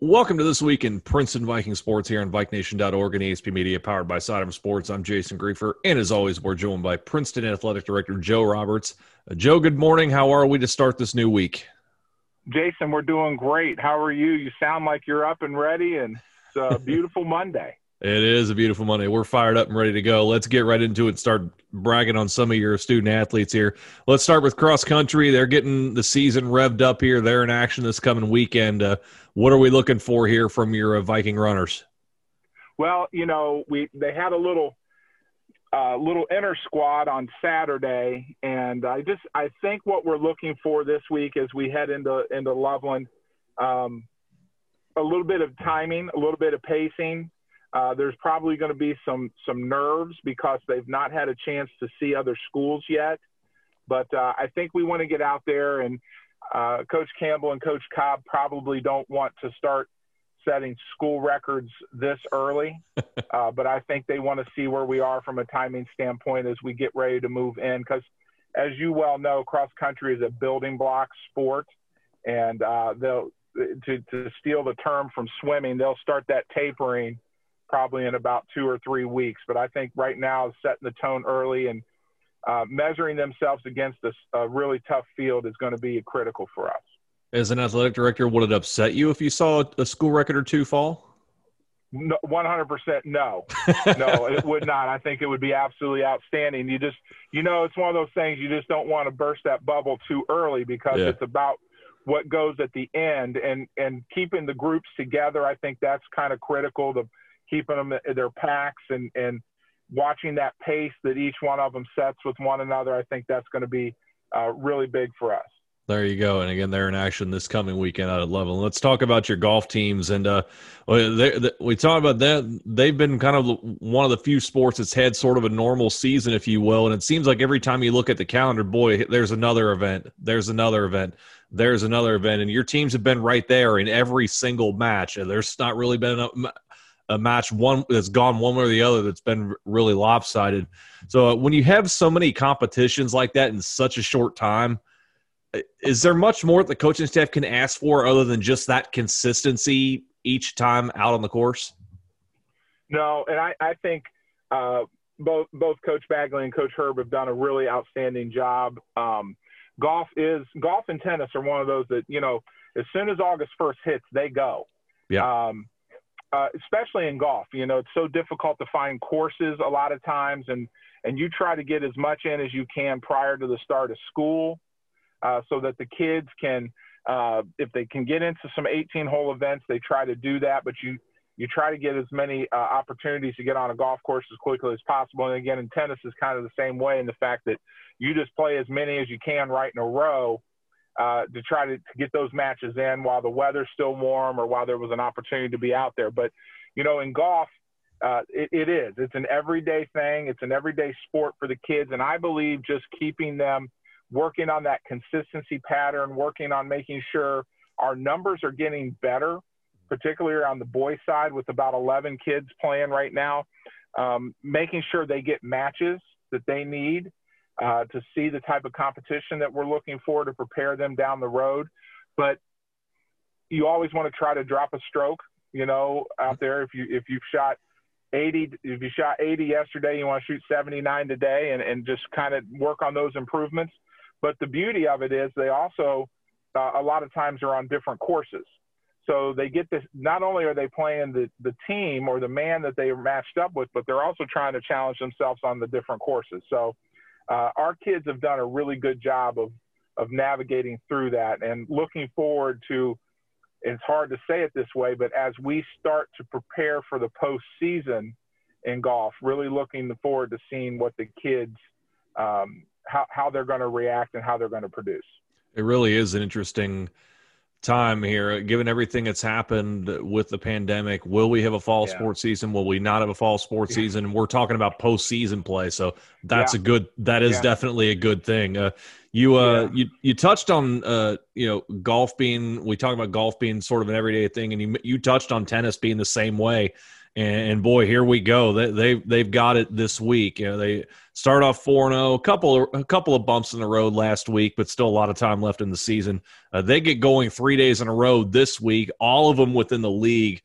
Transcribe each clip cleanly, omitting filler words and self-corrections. Welcome to This Week in Princeton Viking Sports here on VikeNation.org and ESP Media, powered by Sidearm Sports. I'm Jason Griefer, and as always, we're joined by Princeton Athletic Director Joe Roberts. Joe, good morning. How are we to start this new week? Jason, we're doing great. How are you? You sound like you're up and ready, and it's a beautiful Monday. It is a beautiful Monday. We're fired up and ready to go. Let's get right into it and start bragging on some of your student-athletes here. Let's start with cross-country. They're getting the season revved up here. They're in action this coming weekend. What are we looking for here from your Viking runners? Well, you know, they had a little inner squad on Saturday, and I think what we're looking for this week as we head into Loveland, a little bit of timing, a little bit of pacing. There's probably going to be some nerves because they've not had a chance to see other schools yet. But I think we want to get out there, and Coach Campbell and Coach Cobb probably don't want to start setting school records this early. But I think they want to see where we are from a timing standpoint as we get ready to move in. Because as you well know, cross-country is a building block sport, and to steal the term from swimming, they'll start that tapering probably in about 2 or 3 weeks. But I think right now setting the tone early and measuring themselves against a really tough field is going to be critical for us. As an athletic director, would it upset you if you saw a school record or two fall? No, 100% no. No, it would not. I think it would be absolutely outstanding. It's one of those things you just don't want to burst that bubble too early because it's about what goes at the end. And keeping the groups together, I think that's kind of critical. Keeping them in their packs and watching that pace that each one of them sets with one another, I think that's going to be really big for us. There you go. And again, they're in action this coming weekend out at Loveland. Let's talk about your golf teams. And we talked about that. They've been kind of one of the few sports that's had sort of a normal season, if you will. And it seems like every time you look at the calendar, boy, there's another event. There's another event. There's another event. And your teams have been right there in every single match. And there's not really been a match one that's gone one way or the other that's been really lopsided. So when you have so many competitions like that in such a short time, is there much more the coaching staff can ask for other than just that consistency each time out on the course? No, and I think both Coach Bagley and Coach Herb have done a really outstanding job. Golf and tennis are one of those that, you know, as soon as August 1st hits, they go. Yeah. Especially in golf, you know, it's so difficult to find courses a lot of times, and you try to get as much in as you can prior to the start of school so that the kids can, if they can get into some 18-hole events, they try to do that, but you try to get as many opportunities to get on a golf course as quickly as possible. And again, in tennis is kind of the same way in the fact that you just play as many as you can right in a row to try to get those matches in while the weather's still warm or while there was an opportunity to be out there. But, you know, in golf, it is. It's an everyday thing. It's an everyday sport for the kids. And I believe just keeping them working on that consistency pattern, working on making sure our numbers are getting better, particularly on the boys' side with about 11 kids playing right now, making sure they get matches that they need. To see the type of competition that we're looking for to prepare them down the road. But you always want to try to drop a stroke, you know, out there. If you shot 80 yesterday, you want to shoot 79 today and just kind of work on those improvements. But the beauty of it is they also a lot of times are on different courses. So they get this, not only are they playing the team or the man that they are matched up with, but they're also trying to challenge themselves on the different courses. So our kids have done a really good job of navigating through that and looking forward to, it's hard to say it this way, but as we start to prepare for the postseason in golf, really looking forward to seeing what the kids, how they're going to react and how they're going to produce. It really is an interesting time here, given everything that's happened with the pandemic. Will we have a fall sports season? Will we not have a fall sports season? We're talking about postseason play, so that's that is definitely a good thing. You touched on golf being sort of an everyday thing, and you touched on tennis being the same way. And boy, here we go. They've got it this week. You know, they start off 4-0, a couple of bumps in the road last week, but still a lot of time left in the season. They get going 3 days in a row this week, all of them within the league.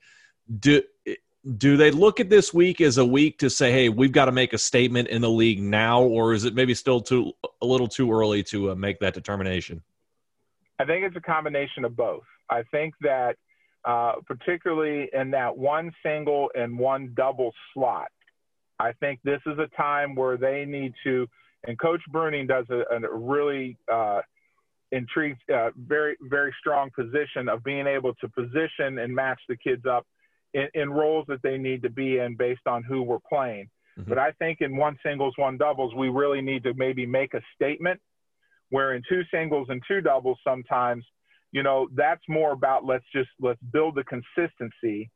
Do they look at this week as a week to say, hey, we've got to make a statement in the league now, or is it maybe still a little too early to make that determination? I think it's a combination of both. I think that particularly in that one single and one double slot, I think this is a time where they need to, and Coach Bruning does a really very, very strong position of being able to position and match the kids up in roles that they need to be in based on who we're playing. Mm-hmm. But I think in one singles, one doubles, we really need to maybe make a statement, where in two singles and two doubles sometimes, you know, that's more about let's build the consistency,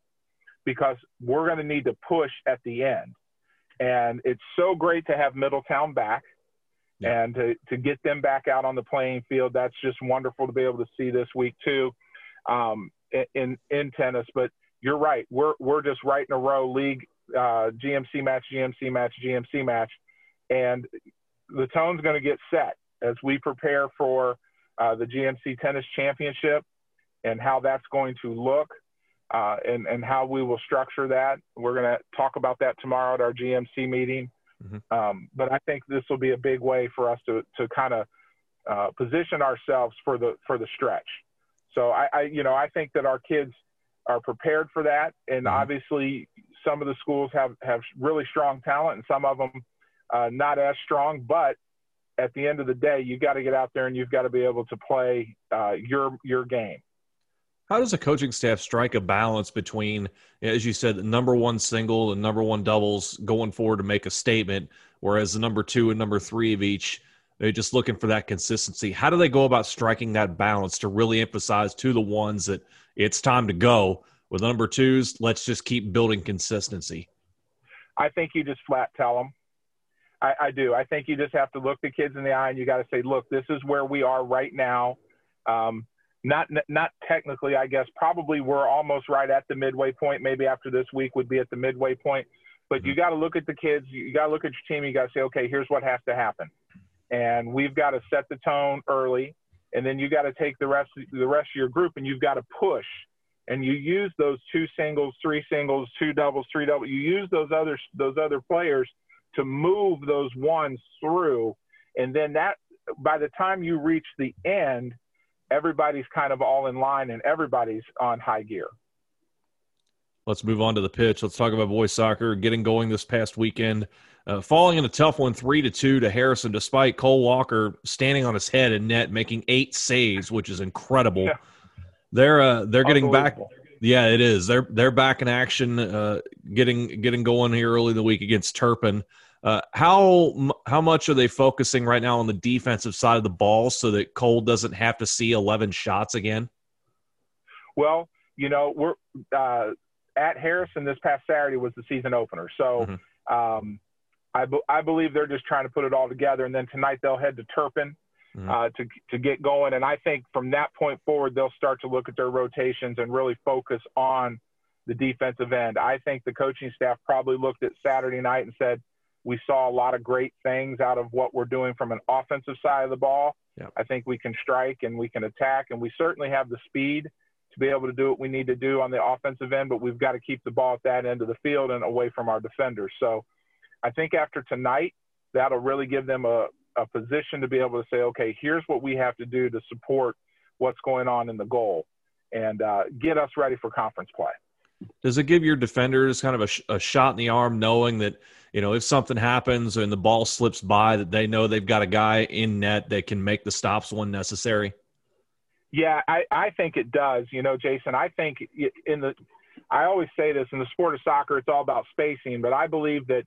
because we're going to need to push at the end. And it's so great to have Middletown back, yeah, and to get them back out on the playing field. That's just wonderful to be able to see this week too, in tennis. But you're right. We're just right in a row, league, GMC match, GMC match, GMC match. And the tone's going to get set as we prepare for the GMC Tennis Championship and how that's going to look and how we will structure that. We're going to talk about that tomorrow at our GMC meeting. Mm-hmm. But I think this will be a big way for us to kind of position ourselves for the stretch. So I think that our kids are prepared for that. And obviously some of the schools have really strong talent and some of them not as strong, but at the end of the day, you've got to get out there and you've got to be able to play your game. How does a coaching staff strike a balance between, as you said, the number one single and number one doubles going forward to make a statement, whereas the number two and number three of each, they're just looking for that consistency? How do they go about striking that balance to really emphasize to the ones that it's time to go? With number twos, let's just keep building consistency. I think you just flat tell them. I do. I think you just have to look the kids in the eye and you got to say, look, this is where we are right now. Not technically, I guess, probably we're almost right at the midway point. Maybe after this week would be at the midway point, but mm-hmm. You got to look at the kids. You got to look at your team. You got to say, okay, here's what has to happen. And we've got to set the tone early. And then you got to take the rest of your group and you've got to push, and you use those two singles, three singles, two doubles, three doubles. You use those other players to move those ones through. And then that, by the time you reach the end, everybody's kind of all in line and everybody's on high gear. Let's move on to the pitch. Let's talk about boys soccer getting going this past weekend, falling in a tough one, 3-2 to Harrison, despite Cole Walker standing on his head in net, making 8 saves, which is incredible. Yeah. They're getting back. Yeah, it is. They're back in action, getting going here early in the week against Turpin. How much are they focusing right now on the defensive side of the ball so that Cole doesn't have to see 11 shots again? Well, you know, we're at Harrison this past Saturday was the season opener, so mm-hmm. I believe they're just trying to put it all together, and then tonight they'll head to Turpin. Mm-hmm. To get going. And I think from that point forward, they'll start to look at their rotations and really focus on the defensive end. I think the coaching staff probably looked at Saturday night and said, we saw a lot of great things out of what we're doing from an offensive side of the ball. Yep. I think we can strike and we can attack, and we certainly have the speed to be able to do what we need to do on the offensive end, but we've got to keep the ball at that end of the field and away from our defenders. So I think after tonight, that'll really give them a position to be able to say, okay, here's what we have to do to support what's going on in the goal and get us ready for conference play. Does it give your defenders kind of a shot in the arm, knowing that, you know, if something happens and the ball slips by, that they know they've got a guy in net that can make the stops when necessary? Yeah, I think it does. You know, Jason, I think I always say this in the sport of soccer, it's all about spacing, but I believe that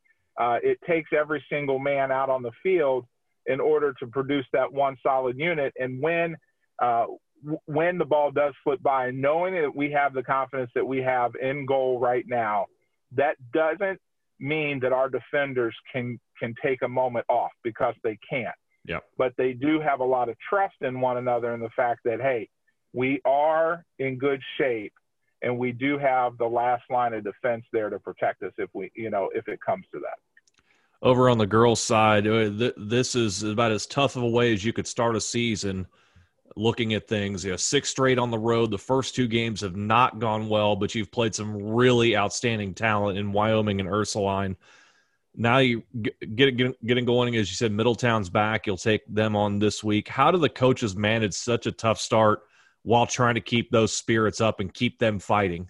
it takes every single man out on the field in order to produce that one solid unit. And when the ball does flip by, knowing that we have the confidence that we have in goal right now, that doesn't mean that our defenders can take a moment off, because they can't. Yep. But they do have a lot of trust in one another, and the fact that, hey, we are in good shape and we do have the last line of defense there to protect us if we, you know, if it comes to that. Over on the girls' side, this is about as tough of a way as you could start a season looking at things. You know, 6 straight on the road. The first 2 games have not gone well, but you've played some really outstanding talent in Wyoming and Ursuline. Now you getting going, as you said, Middletown's back. You'll take them on this week. How do the coaches manage such a tough start while trying to keep those spirits up and keep them fighting?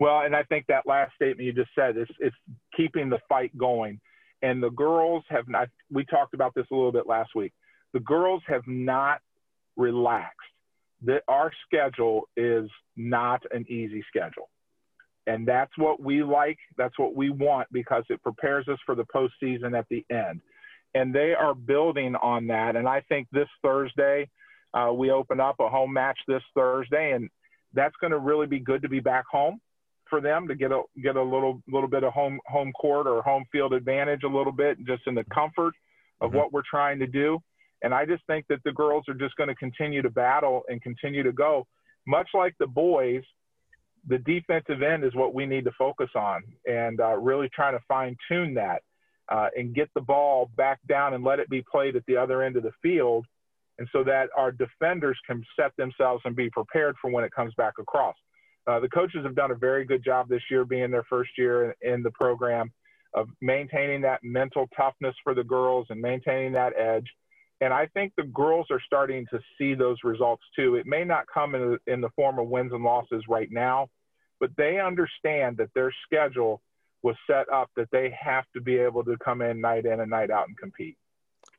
Well, and I think that last statement you just said, it's keeping the fight going. And the girls have not – we talked about this a little bit last week. The girls have not relaxed. Our schedule is not an easy schedule. And that's what we like. That's what we want, because it prepares us for the postseason at the end. And they are building on that. And I think this Thursday, we open up a home match this Thursday, and that's going to really be good to be back home for them, to get a little bit of home court or home field advantage a little bit, just in the comfort of what we're trying to do. And I just think that the girls are just going to continue to battle and continue to go. Much like the boys, the defensive end is what we need to focus on, and really trying to fine-tune that and get the ball back down and let it be played at the other end of the field, and so that our defenders can set themselves and be prepared for when it comes back across. The coaches have done a very good job this year, being their first year in the program, of maintaining that mental toughness for the girls and maintaining that edge. And I think the girls are starting to see those results too. It may not come in the form of wins and losses right now, but they understand that their schedule was set up that they have to be able to come in and night out and compete.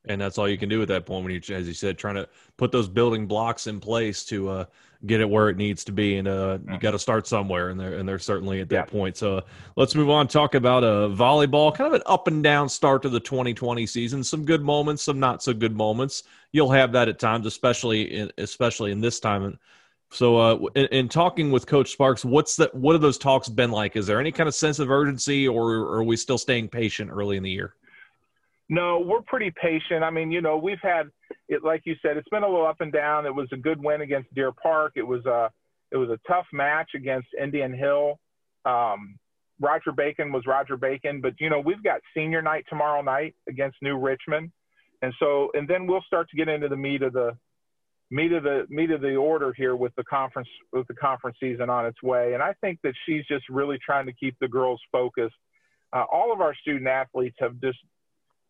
And that's all you can do at that point when you, as you said, trying to put those building blocks in place to get it where it needs to be. And you got to start somewhere, and they're certainly at that point. So let's move on, talk about volleyball, kind of an up and down start to the 2020 season. Some good moments, some not so good moments. You'll have that at times, especially in this time. So in talking with Coach Sparks, what have those talks been like? Is there any kind of sense of urgency, or are we still staying patient early in the year? No, we're pretty patient. I mean, you know, we've had it, like you said, it's been a little up and down. It was a good win against Deer Park. It was a tough match against Indian Hill. Roger Bacon was Roger Bacon, but you know, we've got senior night tomorrow night against New Richmond. And then we'll start to get into the meat of the order here with the conference season on its way. And I think that she's just really trying to keep the girls focused. All of our student athletes have just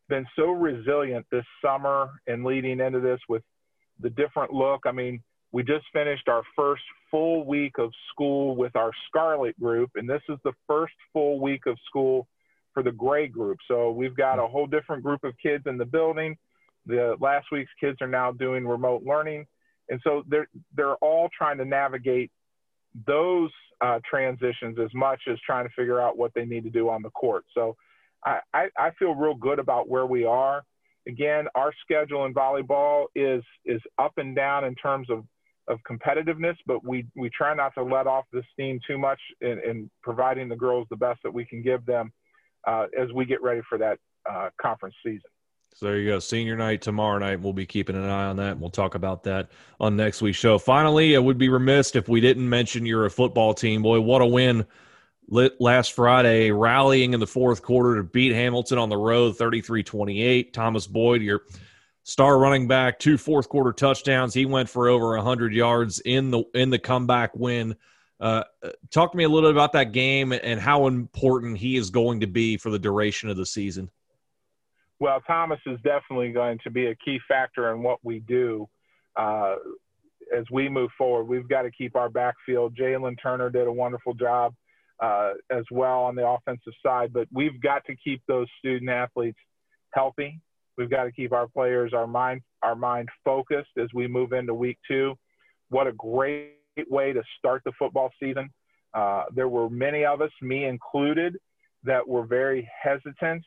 been so resilient this summer and leading into this with the different look. I mean, we just finished our first full week of school with our Scarlet group, and this is the first full week of school for the gray group. So we've got a whole different group of kids in the building. The last week's kids are now doing remote learning. And so they're all trying to navigate those transitions as much as trying to figure out what they need to do on the court. So I feel real good about where we are. Again, our schedule in volleyball is up and down in terms of competitiveness, but we try not to let off the steam too much in providing the girls the best that we can give them as we get ready for that conference season. So there you go. Senior night tomorrow night. We'll be keeping an eye on that, and we'll talk about that on next week's show. Finally, I would be remiss if we didn't mention you're a football team. Boy, what a win last Friday, rallying in the fourth quarter to beat Hamilton on the road, 33-28. Thomas Boyd, your star running back, 2 fourth-quarter touchdowns. He went for over 100 yards in the comeback win. Talk to me a little bit about that game and how important he is going to be for the duration of the season. Well, Thomas is definitely going to be a key factor in what we do as we move forward. We've got to keep our backfield. Jaylen Turner did a wonderful job as well on the offensive side, but we've got to keep those student athletes healthy. We've got to keep our players, our mind focused as we move into week 2. What a great way to start the football season. There were many of us, me included, that were very hesitant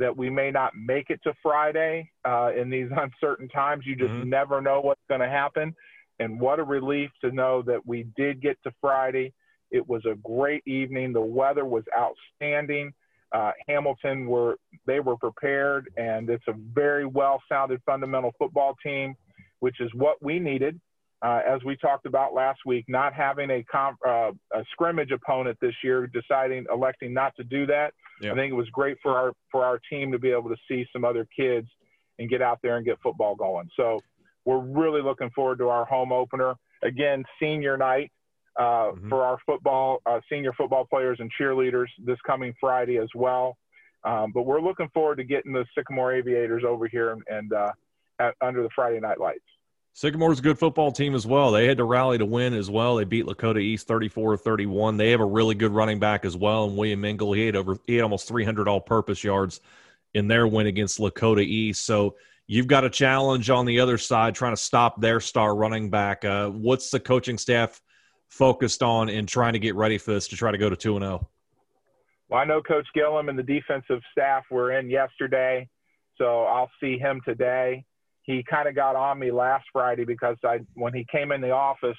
that we may not make it to Friday in these uncertain times. You just never know what's going to happen. And what a relief to know that we did get to Friday. It was a great evening. The weather was outstanding. Hamilton were prepared, and it's a very well-sounded fundamental football team, which is what we needed. as we talked about last week, not having a scrimmage opponent this year, electing not to do that. Yeah. I think it was great for our team to be able to see some other kids and get out there and get football going. So we're really looking forward to our home opener. Again, senior night for our football, senior football players and cheerleaders this coming Friday as well. But we're looking forward to getting the Sycamore Aviators over here and under the Friday night lights. Sycamore's a good football team as well. They had to rally to win as well. They beat Lakota East 34-31. They have a really good running back as well, and William Mingle, he had almost 300 all-purpose yards in their win against Lakota East. So you've got a challenge on the other side trying to stop their star running back. What's the coaching staff focused on in trying to get ready for this to try to go to 2-0? Well, I know Coach Gillum and the defensive staff were in yesterday, so I'll see him today. He kind of got on me last Friday because when he came in the office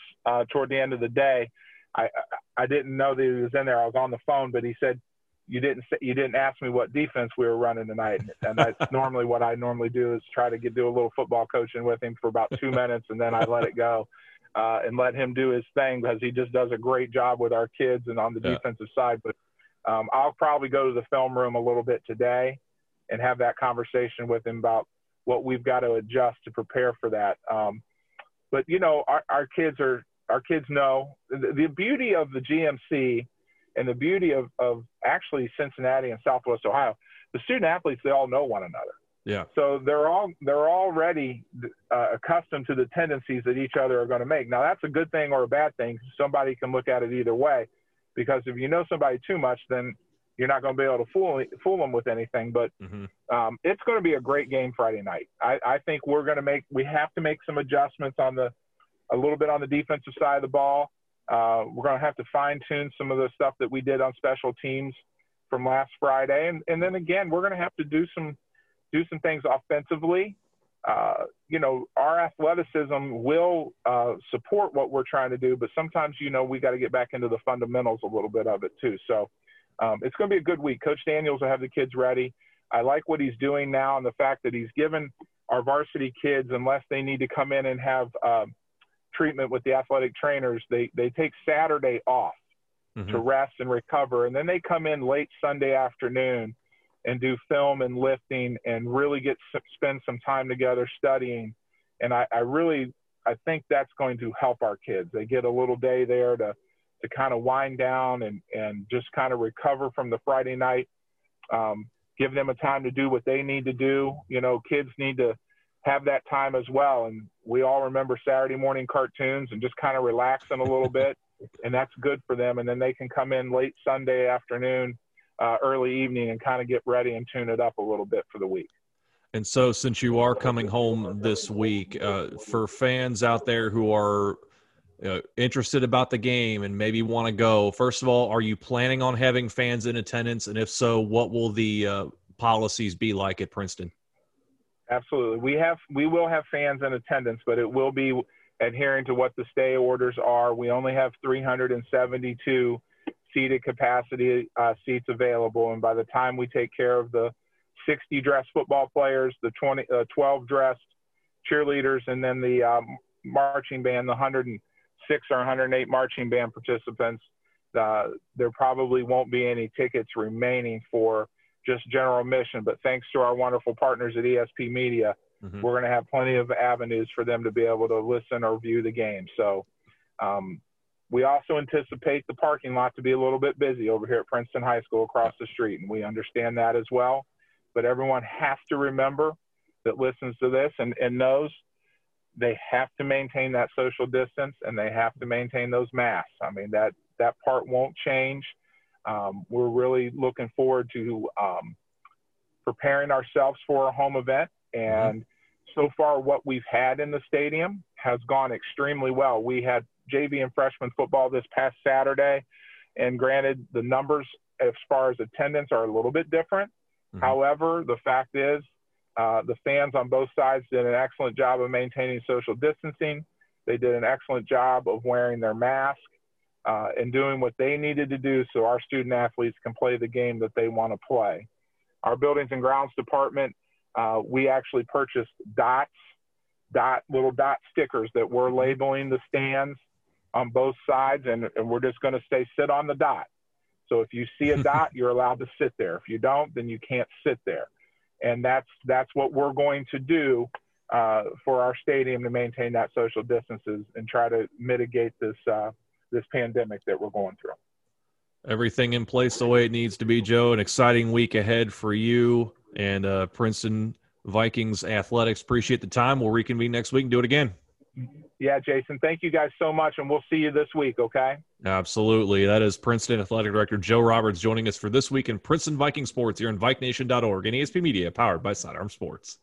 toward the end of the day, I didn't know that he was in there. I was on the phone, but he said, you didn't ask me what defense we were running tonight. And that's what I normally do is try to do a little football coaching with him for about 2 minutes, and then I let it go and let him do his thing because he just does a great job with our kids and on the defensive side. But I'll probably go to the film room a little bit today and have that conversation with him about what we've got to adjust to prepare for that. But you know, our kids know the beauty of the GMC and the beauty of actually Cincinnati and Southwest Ohio, the student athletes, they all know one another. Yeah. So they're already accustomed to the tendencies that each other are going to make. Now that's a good thing or a bad thing. Somebody can look at it either way, because if you know somebody too much, then you're not going to be able to fool them with anything, but it's going to be a great game Friday night. I think we have to make some adjustments a little bit on the defensive side of the ball. We're going to have to fine tune some of the stuff that we did on special teams from last Friday. And then again, we're going to have to do some things offensively. You know, our athleticism will support what we're trying to do, but sometimes, you know, we got to get back into the fundamentals a little bit of it too. So, it's going to be a good week. Coach Daniels will have the kids ready. I like what he's doing now and the fact that he's given our varsity kids, unless they need to come in and have treatment with the athletic trainers, they take Saturday off to rest and recover. And then they come in late Sunday afternoon and do film and lifting and really spend some time together studying. And I think that's going to help our kids. They get a little day there to kind of wind down and just kind of recover from the Friday night, give them a time to do what they need to do. You know, kids need to have that time as well. And we all remember Saturday morning cartoons and just kind of relaxing a little bit, and that's good for them. And then they can come in late Sunday afternoon, early evening, and kind of get ready and tune it up a little bit for the week. And so since you are coming home this week, for fans out there who are interested about the game and maybe want to go, first of all, are you planning on having fans in attendance? And if so, what will the policies be like at Princeton? Absolutely. We will have fans in attendance, but it will be adhering to what the stay orders are. We only have 372 seated capacity seats available. And by the time we take care of the 60 dressed football players, the 12 dressed cheerleaders, and then the marching band, the 106 or 108 marching band participants, there probably won't be any tickets remaining for just general admission. But thanks to our wonderful partners at ESP Media, we're going to have plenty of avenues for them to be able to listen or view the game. So we also anticipate the parking lot to be a little bit busy over here at Princeton High School across the street, and we understand that as well. But everyone has to remember that listens to this and knows they have to maintain that social distance, and they have to maintain those masks. I mean, that part won't change. We're really looking forward to preparing ourselves for a home event. And so far what we've had in the stadium has gone extremely well. We had JV and freshman football this past Saturday. And granted, the numbers as far as attendance are a little bit different. However, the fact is, the fans on both sides did an excellent job of maintaining social distancing. They did an excellent job of wearing their mask and doing what they needed to do so our student athletes can play the game that they want to play. Our buildings and grounds department, we actually purchased dots little dot stickers that we're labeling the stands on both sides, and we're just going to say sit on the dot. So if you see a dot, you're allowed to sit there. If you don't, then you can't sit there. And that's what we're going to do for our stadium to maintain that social distances and try to mitigate this this pandemic that we're going through. Everything in place the way it needs to be, Joe. An exciting week ahead for you and Princeton Vikings athletics. Appreciate the time. We'll reconvene next week and do it again. Yeah, Jason, thank you guys so much, and we'll see you this week, okay? Absolutely. That is Princeton Athletic Director Joe Roberts joining us for This Week in Princeton Viking Sports here on VikeNation.org and ESP Media, powered by Sidearm Sports.